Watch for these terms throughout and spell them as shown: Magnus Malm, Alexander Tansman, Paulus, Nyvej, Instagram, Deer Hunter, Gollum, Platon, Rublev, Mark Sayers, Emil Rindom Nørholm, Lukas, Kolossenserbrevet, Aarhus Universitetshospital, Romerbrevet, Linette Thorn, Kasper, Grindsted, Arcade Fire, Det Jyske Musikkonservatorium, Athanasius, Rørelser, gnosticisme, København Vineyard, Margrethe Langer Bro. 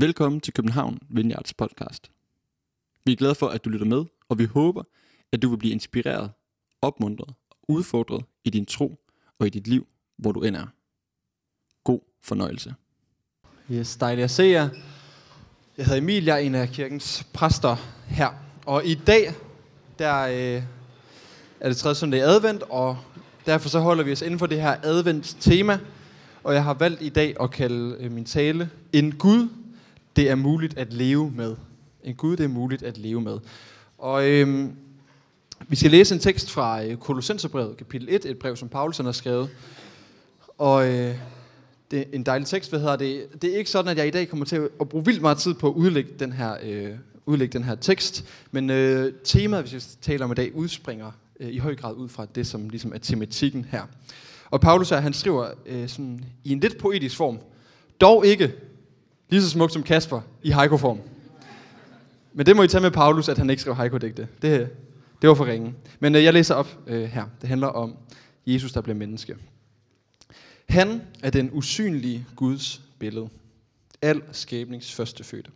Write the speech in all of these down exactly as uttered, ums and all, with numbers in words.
Velkommen til København Vineyards podcast. Vi er glade for, at du lytter med, og vi håber, at du vil blive inspireret, opmuntret og udfordret i din tro og i dit liv, hvor du end er. God fornøjelse. Yes, dejligt at se jer. Jeg hedder Emil, jeg er en af kirkens præster her. Og i dag, der øh, er det tredje søndag i advent, og derfor så holder vi os inden for det her adventstema. Og jeg har valgt i dag at kalde øh, min tale, En Gud, det er muligt at leve med. En Gud, det er muligt at leve med. Og øh, vi skal læse en tekst fra øh, Kolossenserbrevet, kapitel et, et brev, som Paulus har skrevet. Og øh, det er en dejlig tekst, hvad hedder det? Det er ikke sådan, at jeg i dag kommer til at bruge vildt meget tid på at udlægge den her, øh, udlægge den her tekst. Men øh, temaet, vi skal tale om i dag, udspringer øh, i høj grad ud fra det, som ligesom er tematikken her. Og Paulus her, han skriver øh, sådan, i en lidt poetisk form, dog ikke lige så smukt som Kasper i Heiko-form. Men det må I tage med Paulus, at han ikke skrev Heiko-digte. Det, det var for ringe. Men øh, jeg læser op øh, her. Det handler om Jesus, der blev menneske. Han er den usynlige Guds billede. Al skabnings førstefødte.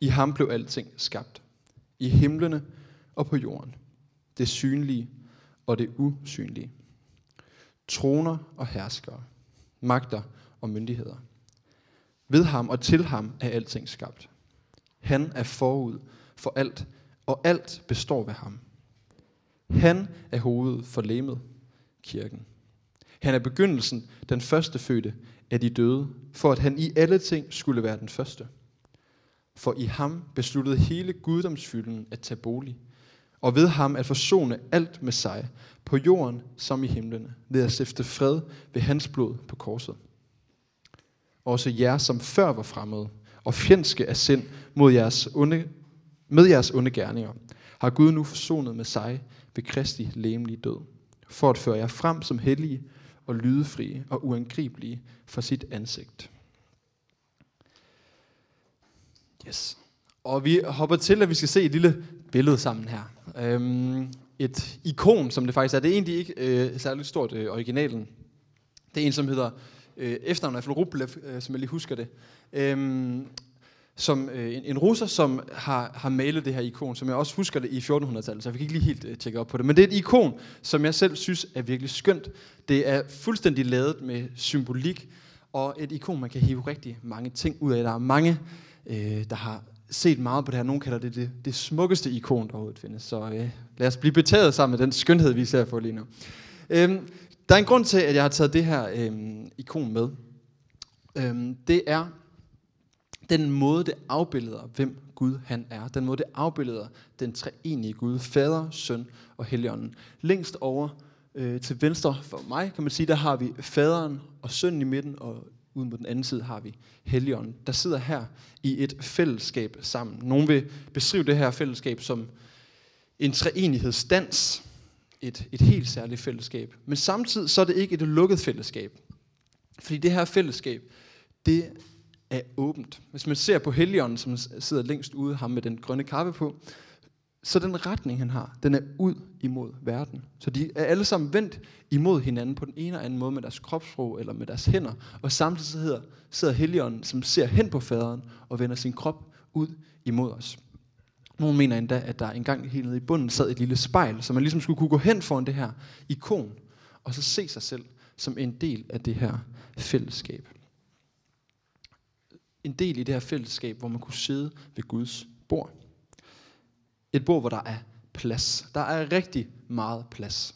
I ham blev alting skabt. I himlene og på jorden. Det synlige og det usynlige. Troner og herskere, magter og myndigheder. Ved ham og til ham er alting skabt. Han er forud for alt, og alt består ved ham. Han er hovedet for legemet, kirken. Han er begyndelsen, den førstefødte af de døde, for at han i alle ting skulle være den første. For i ham besluttede hele guddomsfylden at tage bolig, og ved ham at forsone alt med sig, på jorden som i himlene, ved at stifte fred ved hans blod på korset. Også jer, som før var fremmede og fjendske af sind mod jeres onde, med jeres onde gerninger, har Gud nu forsonet med sig ved Kristi legemlige død, for at føre jer frem som hellige og lydefrie og uangribelige for sit ansigt. Yes. Og vi hopper til, at vi skal se et lille billede sammen her. Øhm, et ikon, som det faktisk er. Det er egentlig ikke øh, særlig stort øh, originalen. Det er en, som hedder øh, efternavnet af Rublev, øh, som jeg lige husker det. Øhm, som øh, en, en russer, som har, har malet det her ikon, som jeg også husker det i fjortenhundredetallet, så jeg kan ikke lige helt øh, tjekke op på det. Men det er et ikon, som jeg selv synes er virkelig skønt. Det er fuldstændig lavet med symbolik, og et ikon, man kan hive rigtig mange ting ud af. Der er mange, øh, der har set meget på det her. Nogen kalder det det, det smukkeste ikon, der overhovedet findes. Så øh, lad os blive betaget sammen med den skønhed, vi ser for lige nu. Øhm, der er en grund til, at jeg har taget det her øhm, ikon med. Øhm, det er den måde, det afbilleder, hvem Gud han er. Den måde, det afbilleder den treenige Gud, Fader, Søn og Helligånden. Længst over øh, til venstre for mig, kan man sige, der har vi Faderen og Sønnen i midten, og ude mod den anden side har vi Helligånden, der sidder her i et fællesskab sammen. Nogen vil beskrive det her fællesskab som en treenighedsdans, et, et helt særligt fællesskab. Men samtidig så er det ikke et lukket fællesskab, fordi det her fællesskab, det er åbent. Hvis man ser på Helligånden, som sidder længst ude, ham med den grønne kappe på, så den retning, han har, den er ud imod verden. Så de er alle sammen vendt imod hinanden på den ene og anden måde med deres kropssprog eller med deres hænder. Og samtidig sidder Helligånden, som ser hen på faderen og vender sin krop ud imod os. Nogle mener endda, at der engang helt nede i bunden sad et lille spejl, så man ligesom skulle kunne gå hen foran det her ikon og så se sig selv som en del af det her fællesskab. En del i det her fællesskab, hvor man kunne sidde ved Guds bord. Et bord, hvor der er plads. Der er rigtig meget plads.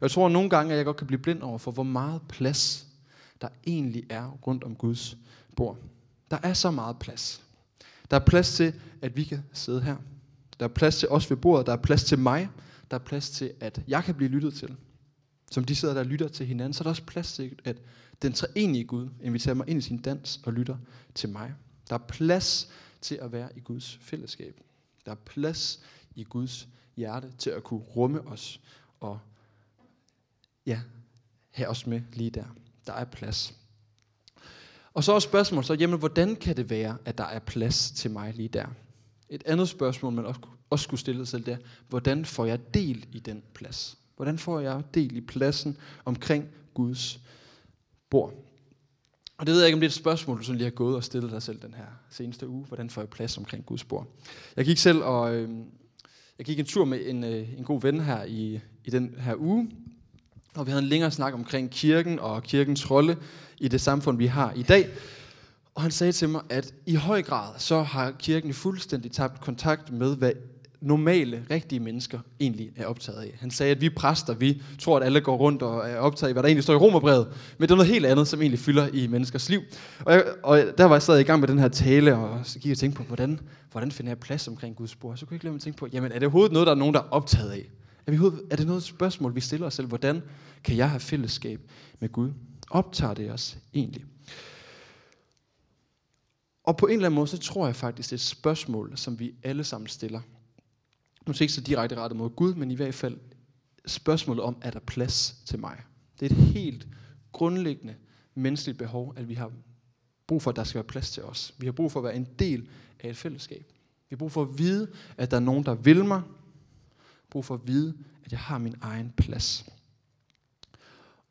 Jeg tror nogle gange, at jeg godt kan blive blind over for, hvor meget plads der egentlig er rundt om Guds bord. Der er så meget plads. Der er plads til, at vi kan sidde her. Der er plads til os ved bordet. Der er plads til mig. Der er plads til, at jeg kan blive lyttet til. Som de sidder der og lytter til hinanden, så er der også plads til, at den treenige Gud inviterer mig ind i sin dans og lytter til mig. Der er plads til at være i Guds fællesskab. Der er plads i Guds hjerte til at kunne rumme os og ja, have os med lige der. Der er plads. Og så er spørgsmålet så, jamen, hvordan kan det være, at der er plads til mig lige der? Et andet spørgsmål, man også skulle stille sig der, hvordan får jeg del i den plads? Hvordan får jeg del i pladsen omkring Guds bord? Og det ved jeg ikke, om det er et spørgsmål, du sådan lige har gået og stillet dig selv den her seneste uge. Hvordan får jeg plads omkring Guds bord? Jeg gik selv og øh, jeg gik en tur med en, øh, en god ven her i, i den her uge. Og vi havde en længere snak omkring kirken og kirkens rolle i det samfund, vi har i dag. Og han sagde til mig, at i høj grad så har kirken fuldstændig tabt kontakt med, hvad normale, rigtige mennesker egentlig er optaget af. Han sagde, at vi præster, vi tror, at alle går rundt og er optaget af, hvad der egentlig står i Romerbrevet, men det er noget helt andet, som egentlig fylder i menneskers liv. Og, jeg, og der var jeg stadig i gang med den her tale, og så gik jeg og tænkte på, hvordan, hvordan finder jeg plads omkring Guds bord? Så kunne jeg ikke lade mig tænke på, jamen er det overhovedet noget, der er nogen, der er optaget af? Er, vi, er det noget spørgsmål, vi stiller os selv? Hvordan kan jeg have fællesskab med Gud? Optager det os egentlig? Og på en eller anden måde, så tror jeg faktisk, det er et spørgsmål, som vi alle sammen stiller. Nu er det ikke så direkte rettet mod Gud, men i hvert fald spørgsmålet om, er der plads til mig? Det er et helt grundlæggende menneskeligt behov, at vi har brug for, at der skal være plads til os. Vi har brug for at være en del af et fællesskab. Vi har brug for at vide, at der er nogen, der vil mig. Vi har brug for at vide, at jeg har min egen plads.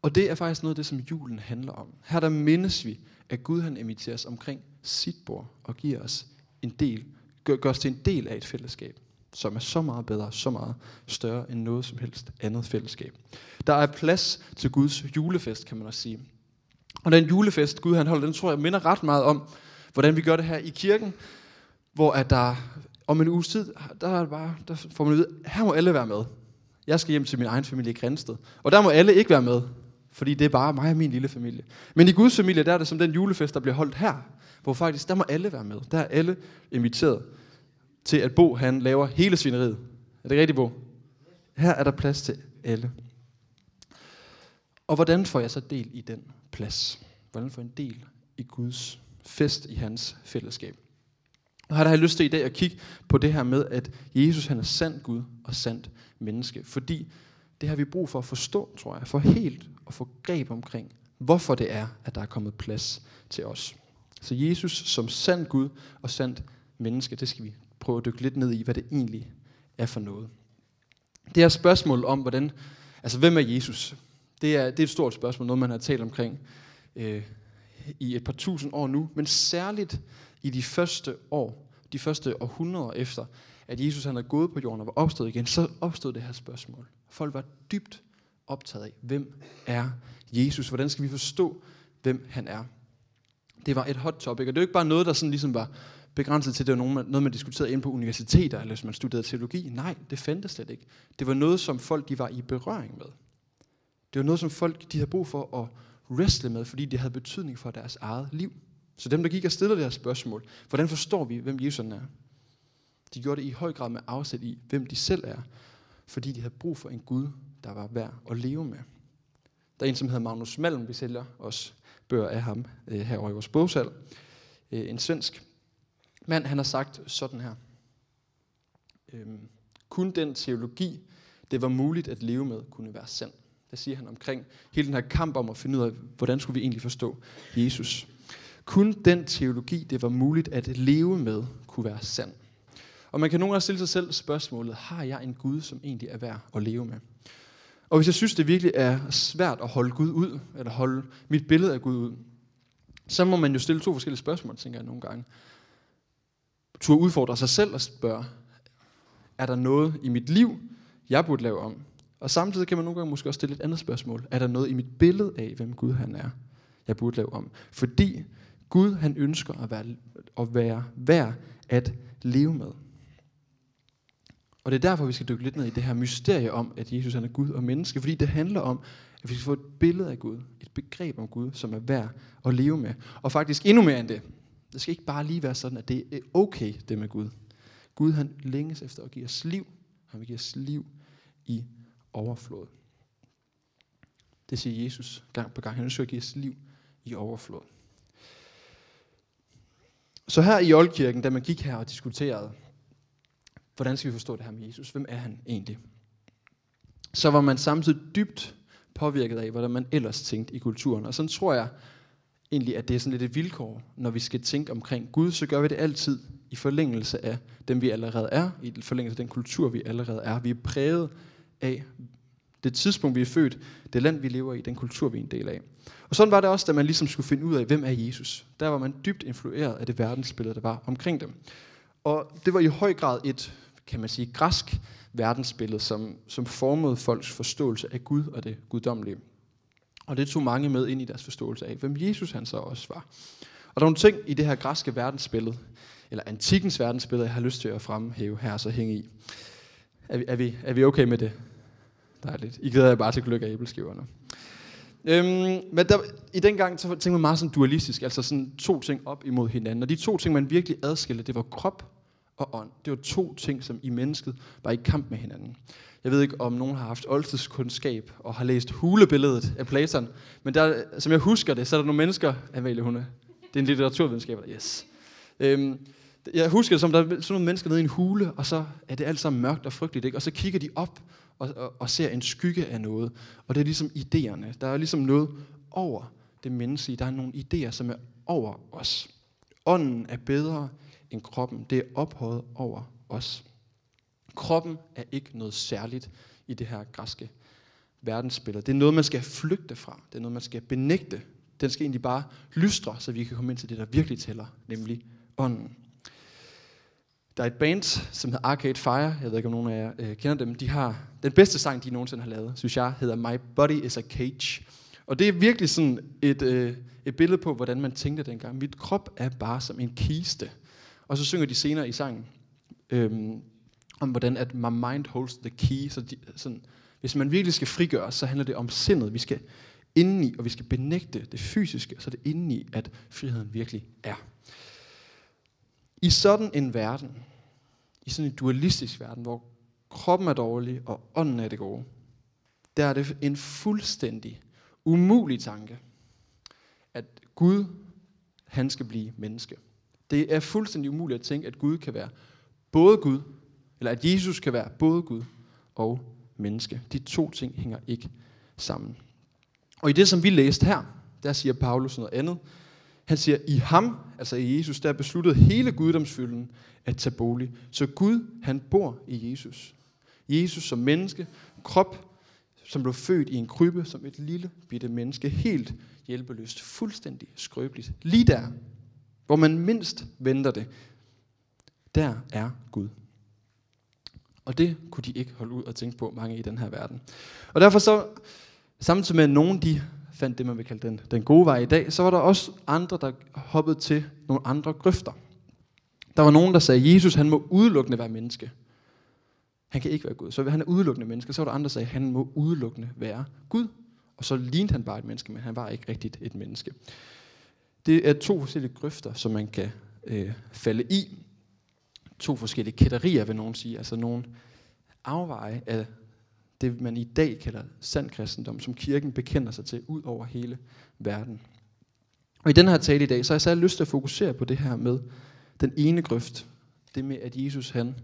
Og det er faktisk noget af det, som julen handler om. Her der mindes vi, at Gud han inviterer os omkring sit bord og giver os en del, gør, gør os til en del af et fællesskab, som er så meget bedre, så meget større end noget som helst andet fællesskab. Der er plads til Guds julefest, kan man også sige. Og den julefest, Gud han holder, den tror jeg minder ret meget om, hvordan vi gør det her i kirken, hvor at der om en uges tid, der, er bare, der får man at vide, her må alle være med. Jeg skal hjem til min egen familie i Grindsted, og der må alle ikke være med, fordi det er bare mig og min lille familie. Men i Guds familie, der er det som den julefest, der bliver holdt her, hvor faktisk, der må alle være med. Der er alle inviteret til, at Bo han laver hele svineriet. Er det rigtigt, Bo? Her er der plads til alle. Og hvordan får jeg så del i den plads? Hvordan får jeg en del i Guds fest, i hans fællesskab? Og her har jeg lyst til i dag at kigge på det her med, at Jesus han er sand Gud og sandt menneske. Fordi det har vi brug for at forstå, tror jeg, for helt at få greb omkring, hvorfor det er, at der er kommet plads til os. Så Jesus som sand Gud og sandt menneske, det skal vi prøve at dykke lidt ned i, hvad det egentlig er for noget. Det her spørgsmål om, hvordan, altså hvem er Jesus? Det er, det er et stort spørgsmål, noget man har talt omkring øh, i et par tusind år nu, men særligt i de første år, de første århundreder efter, at Jesus han er gået på jorden og var opstået igen, så opstod det her spørgsmål. Folk var dybt optaget af, hvem er Jesus? Hvordan skal vi forstå, hvem han er? Det var et hot topic, og det er jo ikke bare noget, der sådan ligesom var begrænset til, det var nogen, man, noget, man diskuterede inde på universiteter, eller hvis man studerede teologi. Nej, det fandtes slet ikke. Det var noget, som folk de var i berøring med. Det var noget, som folk de havde brug for at wrestle med, fordi det havde betydning for deres eget liv. Så dem, der gik og stillede deres spørgsmål, hvordan forstår vi, hvem Jesus er? De gjorde det i høj grad med afsæt i, hvem de selv er, fordi de havde brug for en Gud, der var værd at leve med. Der er en, som hedder Magnus Malm, vi sælger også bøger af ham herovre i vores bogsal. En svensk mand, han har sagt sådan her. Øhm, kun den teologi, det var muligt at leve med, kunne være sand. Det siger han omkring hele den her kamp om at finde ud af, hvordan skulle vi egentlig forstå Jesus. Kun den teologi, det var muligt at leve med, kunne være sand. Og man kan nogle gange stille sig selv spørgsmålet, har jeg en Gud, som egentlig er værd at leve med? Og hvis jeg synes, det virkelig er svært at holde Gud ud, eller holde mit billede af Gud ud, så må man jo stille to forskellige spørgsmål, tænker jeg nogle gange. Turde udfordre sig selv og spørge, er der noget i mit liv, jeg burde lave om? Og samtidig kan man nogle gange måske også stille et andet spørgsmål. Er der noget i mit billede af, hvem Gud han er, jeg burde lave om? Fordi Gud han ønsker at være, at være værd at leve med. Og det er derfor, vi skal dykke lidt ned i det her mysterie om, at Jesus han er Gud og menneske. Fordi det handler om, at vi skal få et billede af Gud, et begreb om Gud, som er værd at leve med. Og faktisk endnu mere end det. Det skal ikke bare lige være sådan, at det er okay, det med Gud. Gud han længes efter at give os liv. Han vil give os liv i overflod. Det siger Jesus gang på gang. Han ønsker at give os liv i overflod. Så her i oldkirken, da man gik her og diskuterede, hvordan skal vi forstå det her med Jesus? Hvem er han egentlig? Så var man samtidig dybt påvirket af, hvordan man ellers tænkte i kulturen. Og sådan tror jeg egentlig, at det er sådan lidt et vilkår, når vi skal tænke omkring Gud, så gør vi det altid i forlængelse af dem, vi allerede er, i forlængelse af den kultur, vi allerede er. Vi er præget af det tidspunkt, vi er født, det land, vi lever i, den kultur, vi er en del af. Og sådan var det også, da man ligesom skulle finde ud af, hvem er Jesus. Der var man dybt influeret af det verdensbillede, der var omkring dem. Og det var i høj grad et, kan man sige, græsk verdensbillede, som, som formede folks forståelse af Gud og det guddommelige. Og det tog mange med ind i deres forståelse af, hvem Jesus han så også var. Og der er nogle ting i det her græske verdensbillede, eller antikkens verdensbillede, jeg har lyst til at fremhæve her, så hænge i. Er vi, er vi, er vi okay med det? Dejligt. I glæder jeg bare til gløk af æbleskiverne. Øhm, men der, i den gang så tænkte man meget sådan dualistisk, altså sådan to ting op imod hinanden. Og de to ting, man virkelig adskilte, det var krop og ånd. Det var to ting, som i mennesket var i kamp med hinanden. Jeg ved ikke, om nogen har haft oldtidskundskab og har læst hulebilledet af Platon, men der, som jeg husker det, så er der nogle mennesker, Amalie, hun er, det er en litteraturvidenskab, der, yes. Øhm, jeg husker det som, der er sådan nogle mennesker nede i en hule, og så er det alt sammen mørkt og frygteligt, ikke? Og så kigger de op og, og, og ser en skygge af noget. Og det er ligesom idéerne. Der er ligesom noget over det menneskelige. Der er nogle idéer, som er over os. Ånden er bedre end kroppen. Det er ophøjet over os. Kroppen er ikke noget særligt i det her græske verdensbillede. Det er noget, man skal flygte fra. Det er noget, man skal benægte. Den skal egentlig bare lystre, så vi kan komme ind til det, der virkelig tæller, nemlig ånden. Der er et band, som hedder Arcade Fire. Jeg ved ikke, om nogen af jer øh, kender dem. De har den bedste sang, de nogensinde har lavet, synes jeg, hedder My Body is a Cage. Og det er virkelig sådan et, øh, et billede på, hvordan man tænkte dengang. Mit krop er bare som en kiste. Og så synger de senere i sangen, øh, om hvordan at my mind holds the key. Så de, sådan, hvis man virkelig skal frigøre, så handler det om sindet. Vi skal indeni, og vi skal benægte det fysiske, så det er indeni, at friheden virkelig er. I sådan en verden, i sådan en dualistisk verden, hvor kroppen er dårlig og ånden er det gode, der er det en fuldstændig umulig tanke, at Gud, han skal blive menneske. Det er fuldstændig umuligt at tænke, at Gud kan være både Gud, eller at Jesus kan være både Gud og menneske. De to ting hænger ikke sammen. Og i det, som vi læste her, der siger Paulus noget andet. Han siger, i ham, altså i Jesus, der besluttede hele guddomsfylden at tage bolig. Så Gud, han bor i Jesus. Jesus som menneske, krop, som blev født i en krybbe, som et lille bitte menneske, helt hjælpeløst, fuldstændig skrøbeligt. Lige der, hvor man mindst venter det, der er Gud. Og det kunne de ikke holde ud at tænke på, mange i den her verden. Og derfor så, samtidig med nogen, de fandt det, man vil kalde den, den gode vej i dag, så var der også andre, der hoppede til nogle andre grøfter. Der var nogen, der sagde, at Jesus han må udelukkende være menneske. Han kan ikke være Gud. Så han er udelukkende menneske. Så var der andre, der sagde, at han må udelukkende være Gud. Og så lignede han bare et menneske, men han var ikke rigtigt et menneske. Det er to forskellige grøfter, som man kan øh, falde i. To forskellige kætterier, vil nogen sige. Altså nogle afveje af det, man i dag kalder sand kristendom, som kirken bekender sig til ud over hele verden. Og i den her tale i dag, så har jeg særlig lyst til at fokusere på det her med den ene grøft. Det med, at Jesus han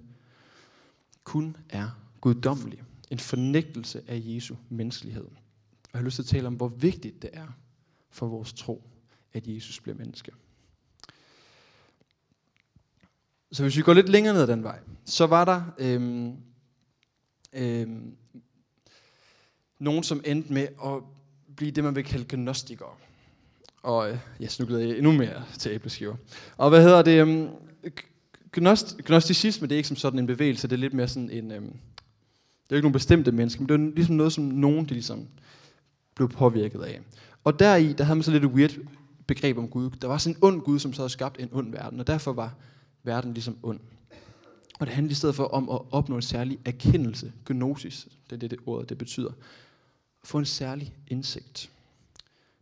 kun er guddommelig. En fornægtelse af Jesu menneskelighed. Og jeg har lyst til at tale om, hvor vigtigt det er for vores tro, at Jesus bliver menneske. Så hvis vi går lidt længere ned ad den vej, så var der øhm, øhm, nogen, som endte med at blive det, man vil kalde gnostikere. Og øh, jeg snuglede endnu mere til æbleskiver. Og hvad hedder det? Øhm, gnost- gnosticisme, det er ikke som sådan en bevægelse, det er lidt mere sådan en... Øhm, det er jo ikke nogen bestemte mennesker, men det er ligesom noget, som nogen de ligesom blev påvirket af. Og deri, der havde man så lidt et weird begreb om Gud. Der var sådan en ond Gud, som så havde skabt en ond verden, og derfor var verden ligesom ond. Og det handler i stedet for om at opnå en særlig erkendelse, gnosis, det er det, det ordet det betyder. Få en særlig indsigt.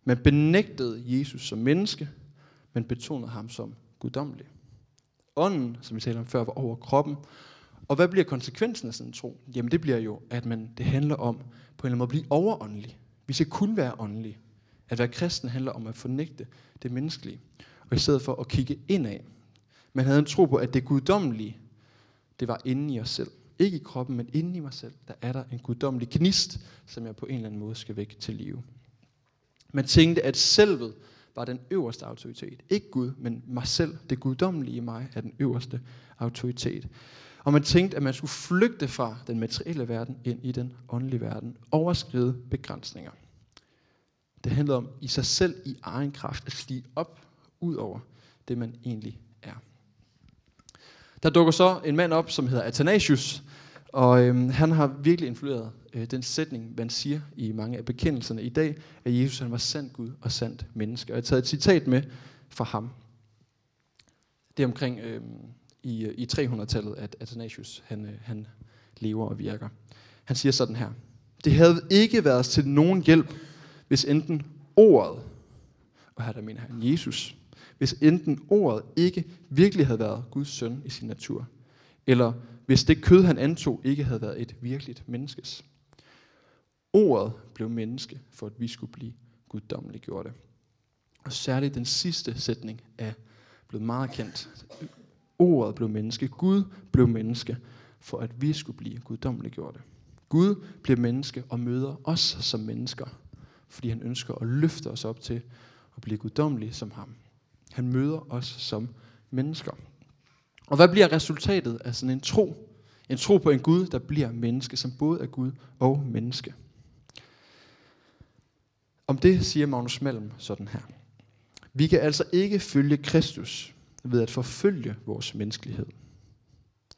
Man benægtede Jesus som menneske, men betonede ham som guddommelig. Ånden, som vi talte om før, var over kroppen. Og hvad bliver konsekvensen af sådan en tro? Jamen det bliver jo, at man, det handler om på en eller anden måde at blive overåndelig. Vi skal kun være åndelige. At være kristen handler om at fornægte det menneskelige. Og i stedet for at kigge indad. Man havde en tro på, at det guddommelige, det var inde i os selv. Ikke i kroppen, men inde i mig selv, der er der en guddommelig gnist, som jeg på en eller anden måde skal vække til live. Man tænkte, at selvet var den øverste autoritet. Ikke Gud, men mig selv. Det guddommelige i mig er den øverste autoritet. Og man tænkte, at man skulle flygte fra den materielle verden ind i den åndelige verden. Overskride begrænsninger. Det handlede om i sig selv, i egen kraft, at stige op ud over det, man egentlig er. Der dukker så en mand op, som hedder Athanasius. Og øhm, han har virkelig influeret øh, den sætning, man siger i mange af bekendelserne i dag, at Jesus han var sand Gud og sandt menneske. Og jeg har taget et citat med fra ham. Det er omkring øh, i, i tre hundrede-tallet, at Athanasius han, øh, han lever og virker. Han siger sådan her. Det havde ikke været til nogen hjælp, hvis enten ordet, og her der mener han Jesus, hvis enten ordet ikke virkelig havde været Guds søn i sin natur, eller hvis det kød, han antog, ikke havde været et virkeligt menneskes. Ordet blev menneske, for at vi skulle blive guddommeliggjorte. Og særligt den sidste sætning er blevet meget kendt. Ordet blev menneske. Gud blev menneske, for at vi skulle blive guddommeliggjorte. Gud blev menneske og møder os som mennesker, fordi han ønsker at løfte os op til at blive guddommelige som ham. Han møder os som mennesker. Og hvad bliver resultatet af sådan en tro? En tro på en Gud, der bliver menneske, som både er Gud og menneske. Om det siger Magnus Malm sådan her. Vi kan altså ikke følge Kristus ved at forfølge vores menneskelighed.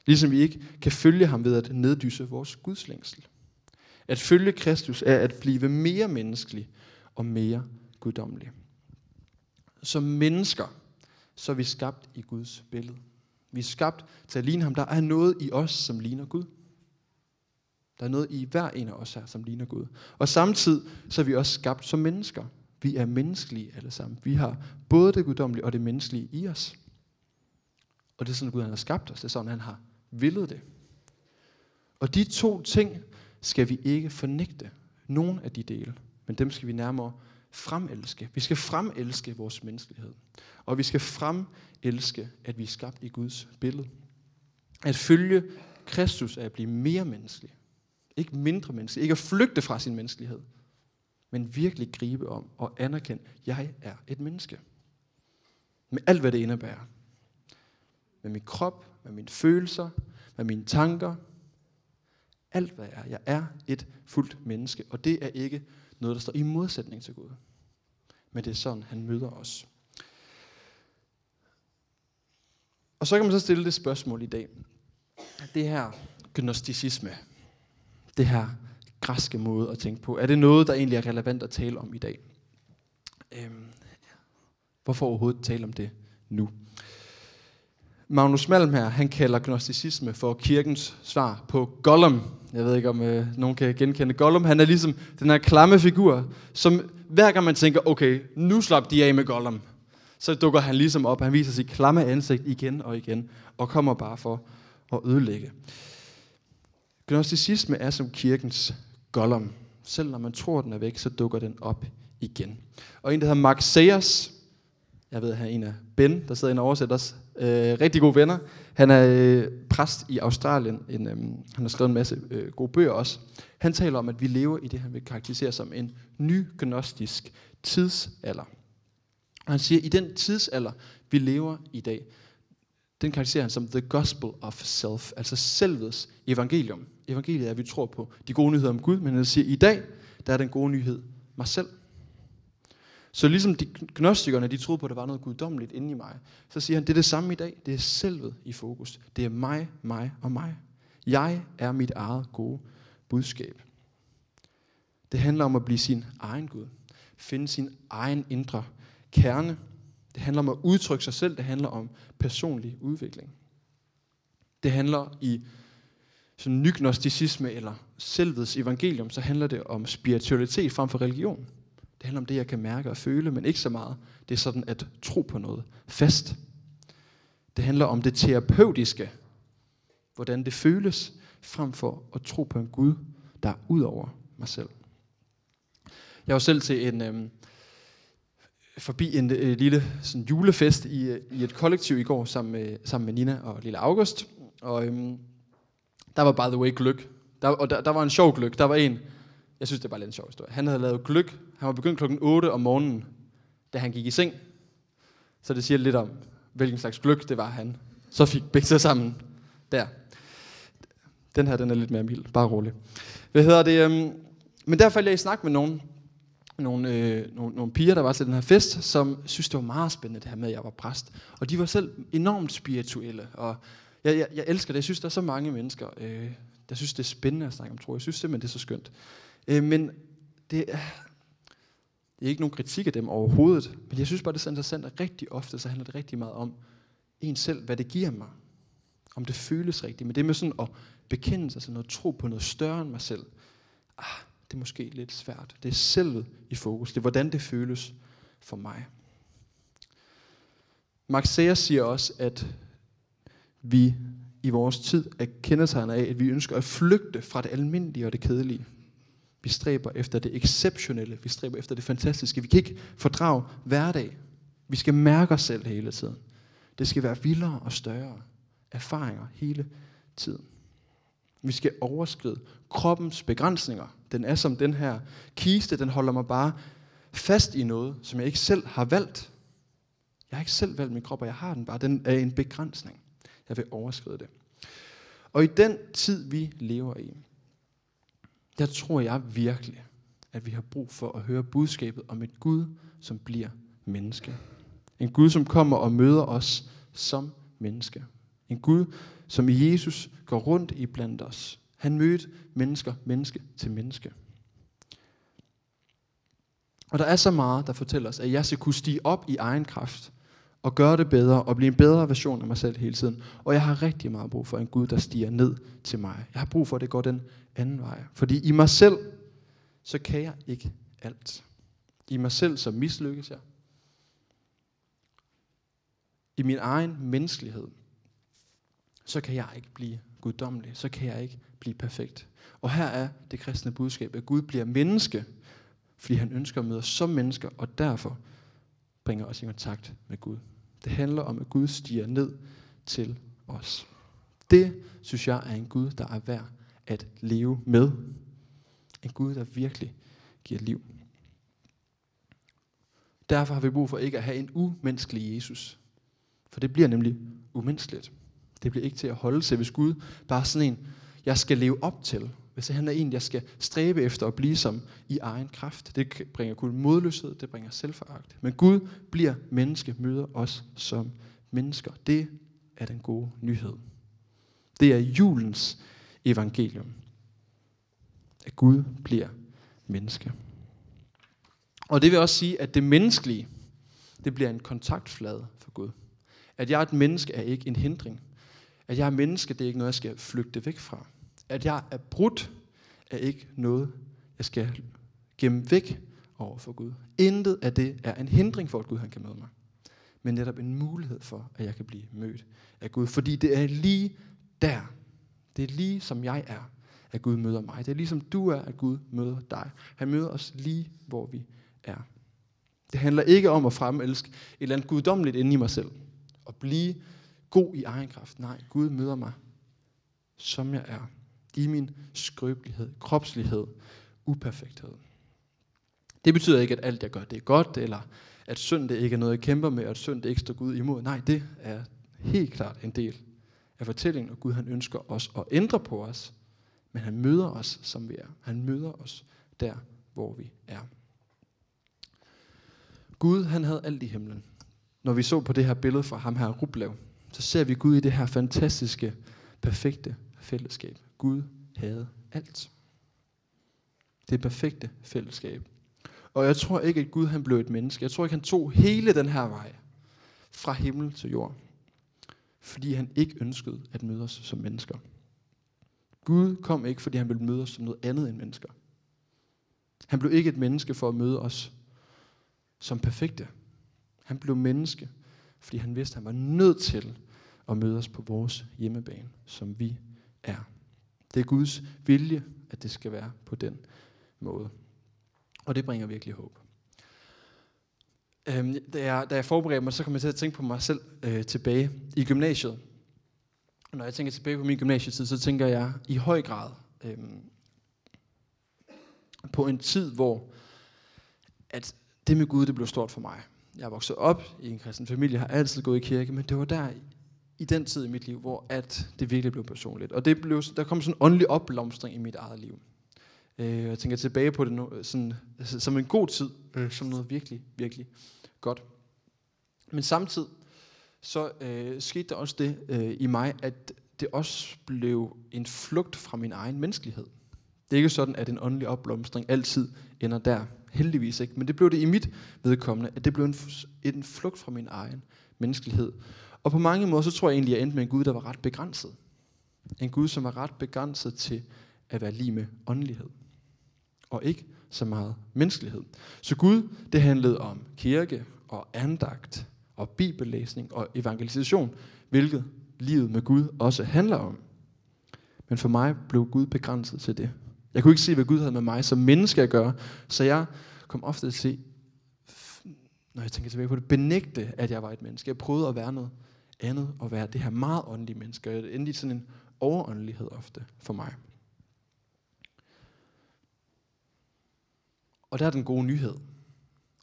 Ligesom vi ikke kan følge ham ved at neddysse vores gudslængsel. At følge Kristus er at blive mere menneskelig og mere guddommelig. Som mennesker, så er vi skabt i Guds billede. Vi er skabt til at ligne ham. Der er noget i os, som ligner Gud. Der er noget i hver en af os her, som ligner Gud. Og samtidig så er vi også skabt som mennesker. Vi er menneskelige alle sammen. Vi har både det guddommelige og det menneskelige i os. Og det er sådan, Gud han har skabt os. Det er sådan, han har villet det. Og de to ting skal vi ikke fornægte. Nogen af de dele. Men dem skal vi nærmere fremelske. Vi skal fremelske vores menneskelighed. Og vi skal fremelske, at vi er skabt i Guds billede. At følge Kristus er at blive mere menneskelig. Ikke mindre menneskelig. Ikke at flygte fra sin menneskelighed. Men virkelig gribe om og anerkende, at jeg er et menneske. Med alt, hvad det indebærer. Med min krop, med mine følelser, med mine tanker. Alt, hvad jeg er. Jeg er et fuldt menneske. Og det er ikke noget, der står i modsætning til Gud. Men det er sådan, han møder os. Og så kan man så stille det spørgsmål i dag. Det her gnosticisme, det her græske måde at tænke på, er det noget, der egentlig er relevant at tale om i dag? Øhm, hvorfor overhovedet tale om det nu? Magnus Malm her, han kalder gnosticisme for kirkens svar på Gollum. Jeg ved ikke, om øh, nogen kan genkende Gollum. Han er ligesom den her klamme figur, som hver gang man tænker, okay, nu slap de af med Gollum, så dukker han ligesom op. Han viser sit klamme ansigt igen og igen, og kommer bare for at ødelægge. Gnosticisme er som kirkens Gollum. Selv når man tror, den er væk, så dukker den op igen. Og en, der hedder Mark Sayers, jeg ved, han er en af Ben, der sidder inde og oversætter os. Øh, rigtig gode venner. Han er øh, præst i Australien. En, øh, han har skrevet en masse øh, gode bøger også. Han taler om, at vi lever i det, han vil karakterisere som en ny-gnostisk tidsalder. Og han siger, at i den tidsalder, vi lever i dag, den karakteriserer han som the gospel of self, altså selvets evangelium. Evangeliet er, at vi tror på de gode nyheder om Gud, men han siger, at i dag, der er den gode nyhed, mig selv. Så ligesom de gnostikerne, de troede på, at der var noget guddommeligt inde i mig, så siger han, det er det samme i dag. Det er selvet i fokus. Det er mig, mig og mig. Jeg er mit eget gode budskab. Det handler om at blive sin egen Gud. Finde sin egen indre kerne. Det handler om at udtrykke sig selv. Det handler om personlig udvikling. Det handler i sådan nygnosticisme eller selvets evangelium, så handler det om spiritualitet frem for religion. Det handler om det, jeg kan mærke og føle, men ikke så meget. Det er sådan at tro på noget fast. Det handler om det terapeutiske, hvordan det føles, frem for at tro på en Gud, der er ud over mig selv. Jeg var selv til en, øh, forbi en øh, lille sådan julefest i, øh, i et kollektiv i går, sammen med, sammen med Nina og lille August. Og øh, der var by the way gløgg. Der, og der, der var en sjov gløgg. Der var en... Jeg synes, det er bare lidt en sjov historie. Han havde lavet gløgg. Han var begyndt klokken otte om morgenen. da han gik i seng. Så det siger lidt om, hvilken slags gløgg det var, han så fik begge sig sammen der. Den her, den er lidt mere mild, bare rolig. Hvad hedder det? Men derfor faldt jeg i snak med nogen, nogle, øh, nogle, nogle piger, der var til den her fest, som synes, det var meget spændende det her med, at jeg var præst. Og de var selv enormt spirituelle, og jeg, jeg, jeg elsker det. Jeg synes, der er så mange mennesker, øh, der synes, det er spændende at snakke om tro. Jeg synes simpelthen, det er så skønt. Øh, men det er, det er ikke nogen kritik af dem overhovedet, men jeg synes bare, det er så interessant, at rigtig ofte, så handler det rigtig meget om en selv, hvad det giver mig. Om det føles rigtigt, men det med sådan at bekende sig til noget tro på noget større end mig selv, ah, det er måske lidt svært. Det er selvet i fokus. Det er, hvordan det føles for mig. Mark Sayers siger også, at vi i vores tid er kendetegnet af, at vi ønsker at flygte fra det almindelige og det kedelige. Vi stræber efter det exceptionelle. Vi stræber efter det fantastiske. Vi kan ikke fordrage hverdag. Vi skal mærke os selv hele tiden. Det skal være vildere og større erfaringer hele tiden. Vi skal overskride kroppens begrænsninger. Den er som den her kiste, den holder mig bare fast i noget, som jeg ikke selv har valgt. Jeg har ikke selv valgt min krop, og jeg har den bare. Den er en begrænsning. Jeg vil overskride det. Og i den tid, vi lever i, der tror jeg virkelig, at vi har brug for at høre budskabet om et Gud, som bliver menneske. En Gud, som kommer og møder os som menneske. En Gud, som i Jesus går rundt i blandt os. Han mødte mennesker, menneske til menneske. Og der er så meget, der fortæller os, at jeg skal kunne stige op i egen kraft og gøre det bedre og blive en bedre version af mig selv hele tiden. Og jeg har rigtig meget brug for en Gud, der stiger ned til mig. Jeg har brug for, at det går den anden vej. Fordi i mig selv, så kan jeg ikke alt. I mig selv, så mislykkes jeg. I min egen menneskelighed, så kan jeg ikke blive guddommelig, så kan jeg ikke blive perfekt. Og her er det kristne budskab, at Gud bliver menneske, fordi han ønsker at møde os som mennesker, og derfor bringer os i kontakt med Gud. Det handler om, at Gud stiger ned til os. Det, synes jeg, er en Gud, der er værd at leve med. En Gud, der virkelig giver liv. Derfor har vi brug for ikke at have en umenneskelig Jesus, for det bliver nemlig umenneskeligt. Det bliver ikke til at holde sig, hvis Gud bare sådan en, jeg skal leve op til. Hvis han er en, jeg skal stræbe efter at blive som i egen kraft. Det bringer kun modløshed, det bringer selvforagt. Men Gud bliver menneske, møder os som mennesker. Det er den gode nyhed. Det er julens evangelium. At Gud bliver menneske. Og det vil også sige, at det menneskelige, det bliver en kontaktflade for Gud. At jeg er et menneske, er ikke en hindring. At jeg er menneske, det er ikke noget, jeg skal flygte væk fra. At jeg er brudt, er ikke noget, jeg skal gemme væk over for Gud. Intet af det er en hindring for, at Gud han kan møde mig. Men netop en mulighed for, at jeg kan blive mødt af Gud. Fordi det er lige der. Det er lige som jeg er, at Gud møder mig. Det er lige som du er, at Gud møder dig. Han møder os lige, hvor vi er. Det handler ikke om at fremelske et eller andet guddommeligt inde i mig selv. Og blive god i egen kraft. Nej, Gud møder mig, som jeg er. I min skrøbelighed, kropslighed, uperfekthed. Det betyder ikke, at alt jeg gør, det er godt, eller at synd det ikke er noget, jeg kæmper med, og at synd det ikke står Gud imod. Nej, det er helt klart en del af fortællingen, og Gud han ønsker os at ændre på os, men han møder os, som vi er. Han møder os der, hvor vi er. Gud han havde alt i himlen. Når vi så på det her billede fra ham her Rublev, så ser vi Gud i det her fantastiske, perfekte fællesskab. Gud havde alt. Det perfekte fællesskab. Og jeg tror ikke, at Gud han blev et menneske. Jeg tror ikke, han tog hele den her vej fra himmel til jord. Fordi han ikke ønskede at møde os som mennesker. Gud kom ikke, fordi han ville møde os som noget andet end mennesker. Han blev ikke et menneske for at møde os som perfekte. Han blev menneske, fordi han vidste, at han var nødt til at møde os på vores hjemmebane, som vi er. Det er Guds vilje, at det skal være på den måde. Og det bringer virkelig håb. Øhm, da, jeg, da jeg forberedte mig, så kom jeg til at tænke på mig selv øh, tilbage i gymnasiet. Når jeg tænker tilbage på min gymnasietid, så tænker jeg i høj grad øh, på en tid, hvor at det med Gud det blev stort for mig. jeg er vokset op i en kristen familie, har altid gået i kirke, men det var der i den tid i mit liv, hvor at det virkelig blev personligt. Og det blev, der kom sådan en åndelig opblomstring i mit eget liv. Øh, jeg tænker tilbage på det nu, sådan, som en god tid, øh, som noget virkelig, virkelig godt. Men samtidig så øh, skete der også det øh, i mig, at det også blev en flugt fra min egen menneskelighed. Det er ikke sådan, at en åndelig opblomstring altid ender der. Heldigvis ikke. Men det blev det i mit vedkommende, at det blev en, en flugt fra min egen menneskelighed. Og på mange måder, så tror jeg egentlig, at jeg endte med en Gud, der var ret begrænset. En Gud, som var ret begrænset til at være lig med åndelighed. Og ikke så meget menneskelighed. Så Gud, det handlede om kirke og andagt og bibellæsning og evangelisation, hvilket livet med Gud også handler om. Men for mig blev Gud begrænset til det. Jeg kunne ikke se, hvad Gud havde med mig som menneske at gøre, så jeg kom ofte til, når jeg tænker tilbage på det, benægte, at jeg var et menneske. Jeg prøvede at være noget andet, og være det her meget åndelige menneske. Det endte i sådan en overåndelighed ofte for mig. Og der er den gode nyhed.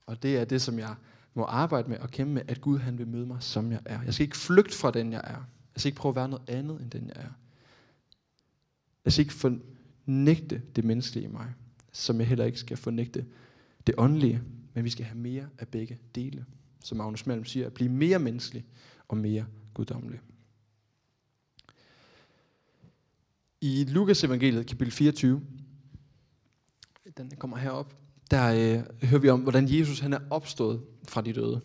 Og det er det, som jeg må arbejde med og kæmpe med, at Gud han vil møde mig, som jeg er. Jeg skal ikke flygte fra den, jeg er. Jeg skal ikke prøve at være noget andet, end den, jeg er. Jeg skal ikke fornægte det menneskelige i mig, som jeg heller ikke skal fornægte det åndelige, men vi skal have mere af begge dele. Som Magnus Malm siger, at blive mere menneskelig og mere guddommelig. I Lukas evangeliet, kapitel fireogtyve, den kommer herop, der øh, hører vi om, hvordan Jesus han er opstået fra de døde.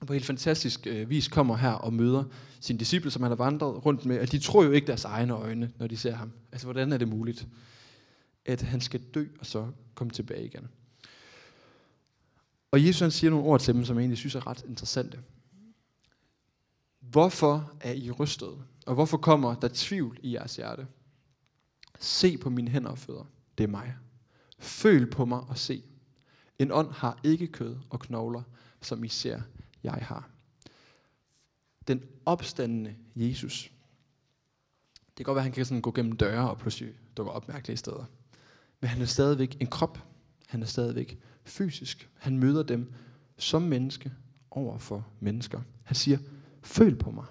Og på helt fantastisk øh, vis kommer her og møder sine disciple, som han har vandret rundt med, og de tror jo ikke deres egne øjne, når de ser ham. Altså, hvordan er det muligt, at han skal dø og så komme tilbage igen? Og Jesus han siger nogle ord til dem, som jeg egentlig synes er ret interessante. Hvorfor er I rystede? Og hvorfor kommer der tvivl i jeres hjerte? Se på mine hænder og fødder. Det er mig. Føl på mig og se. En ånd har ikke kød og knogler, som I ser, jeg har. Den opstandende Jesus. Det kan godt være, at han kan sådan gå gennem døre og pludselig dukker op mærkelige steder. Men han er stadigvæk en krop. Han er stadigvæk fysisk. Han møder dem som menneske over for mennesker. Han siger, føl på mig.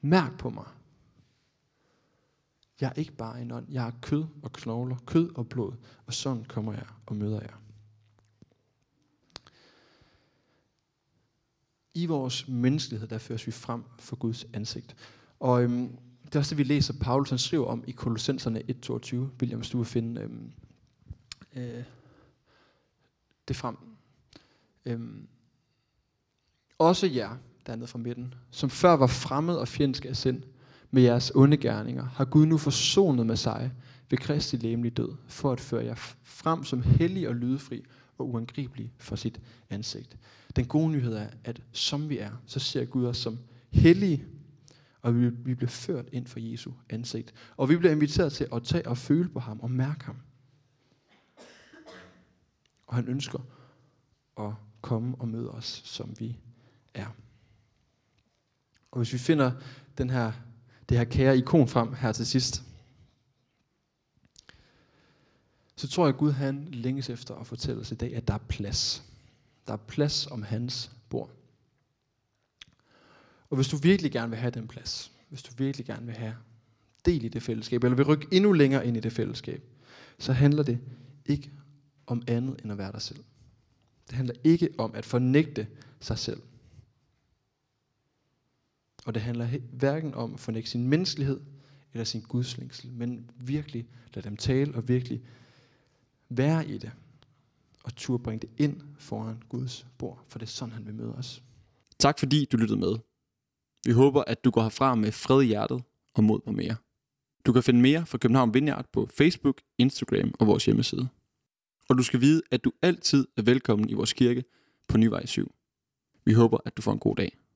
Mærk på mig. Jeg er ikke bare en ånd. Jeg er kød og knogler, kød og blod. Og sådan kommer jeg og møder jer. I vores menneskelighed, der føres vi frem for Guds ansigt. Og øhm, det er også det, vi læser, Paulus han skriver om i Kolossenserne et toogtyve. William, hvis du vil finde øhm, øh, det frem. Øhm, også jer, der er nede fra midten, som før var fremmed og fjendske af sind, med jeres onde gerninger, har Gud nu forsonet med sig ved Kristi legemlige død, for at føre jer frem som hellige og lydefri og uangribelige for sit ansigt. Den gode nyhed er, at som vi er, så ser Gud os som hellige, og vi, vi bliver ført ind for Jesu ansigt. Og vi bliver inviteret til at tage og føle på ham og mærke ham. Og han ønsker at komme og møde os, som vi er. Og hvis vi finder den her det her kære ikon frem her til sidst, så tror jeg, at Gud han længes efter at fortælle os i dag, at der er plads. Der er plads om hans bord. Og hvis du virkelig gerne vil have den plads, hvis du virkelig gerne vil have del i det fællesskab, eller vil rykke endnu længere ind i det fællesskab, så handler det ikke om andet end at være dig selv. Det handler ikke om at fornægte sig selv. Og det handler hverken om at fornægte sin menneskelighed eller sin gudslængsel, men virkelig lade dem tale og virkelig være i det. Og turde bringe det ind foran Guds bord, for det er sådan, han vil møde os. Tak fordi du lyttede med. Vi håber, at du går herfra med fred i hjertet og mod på mere. Du kan finde mere fra København Vineyard på Facebook, Instagram og vores hjemmeside. Og du skal vide, at du altid er velkommen i vores kirke på Nyvej syv. Vi håber, at du får en god dag.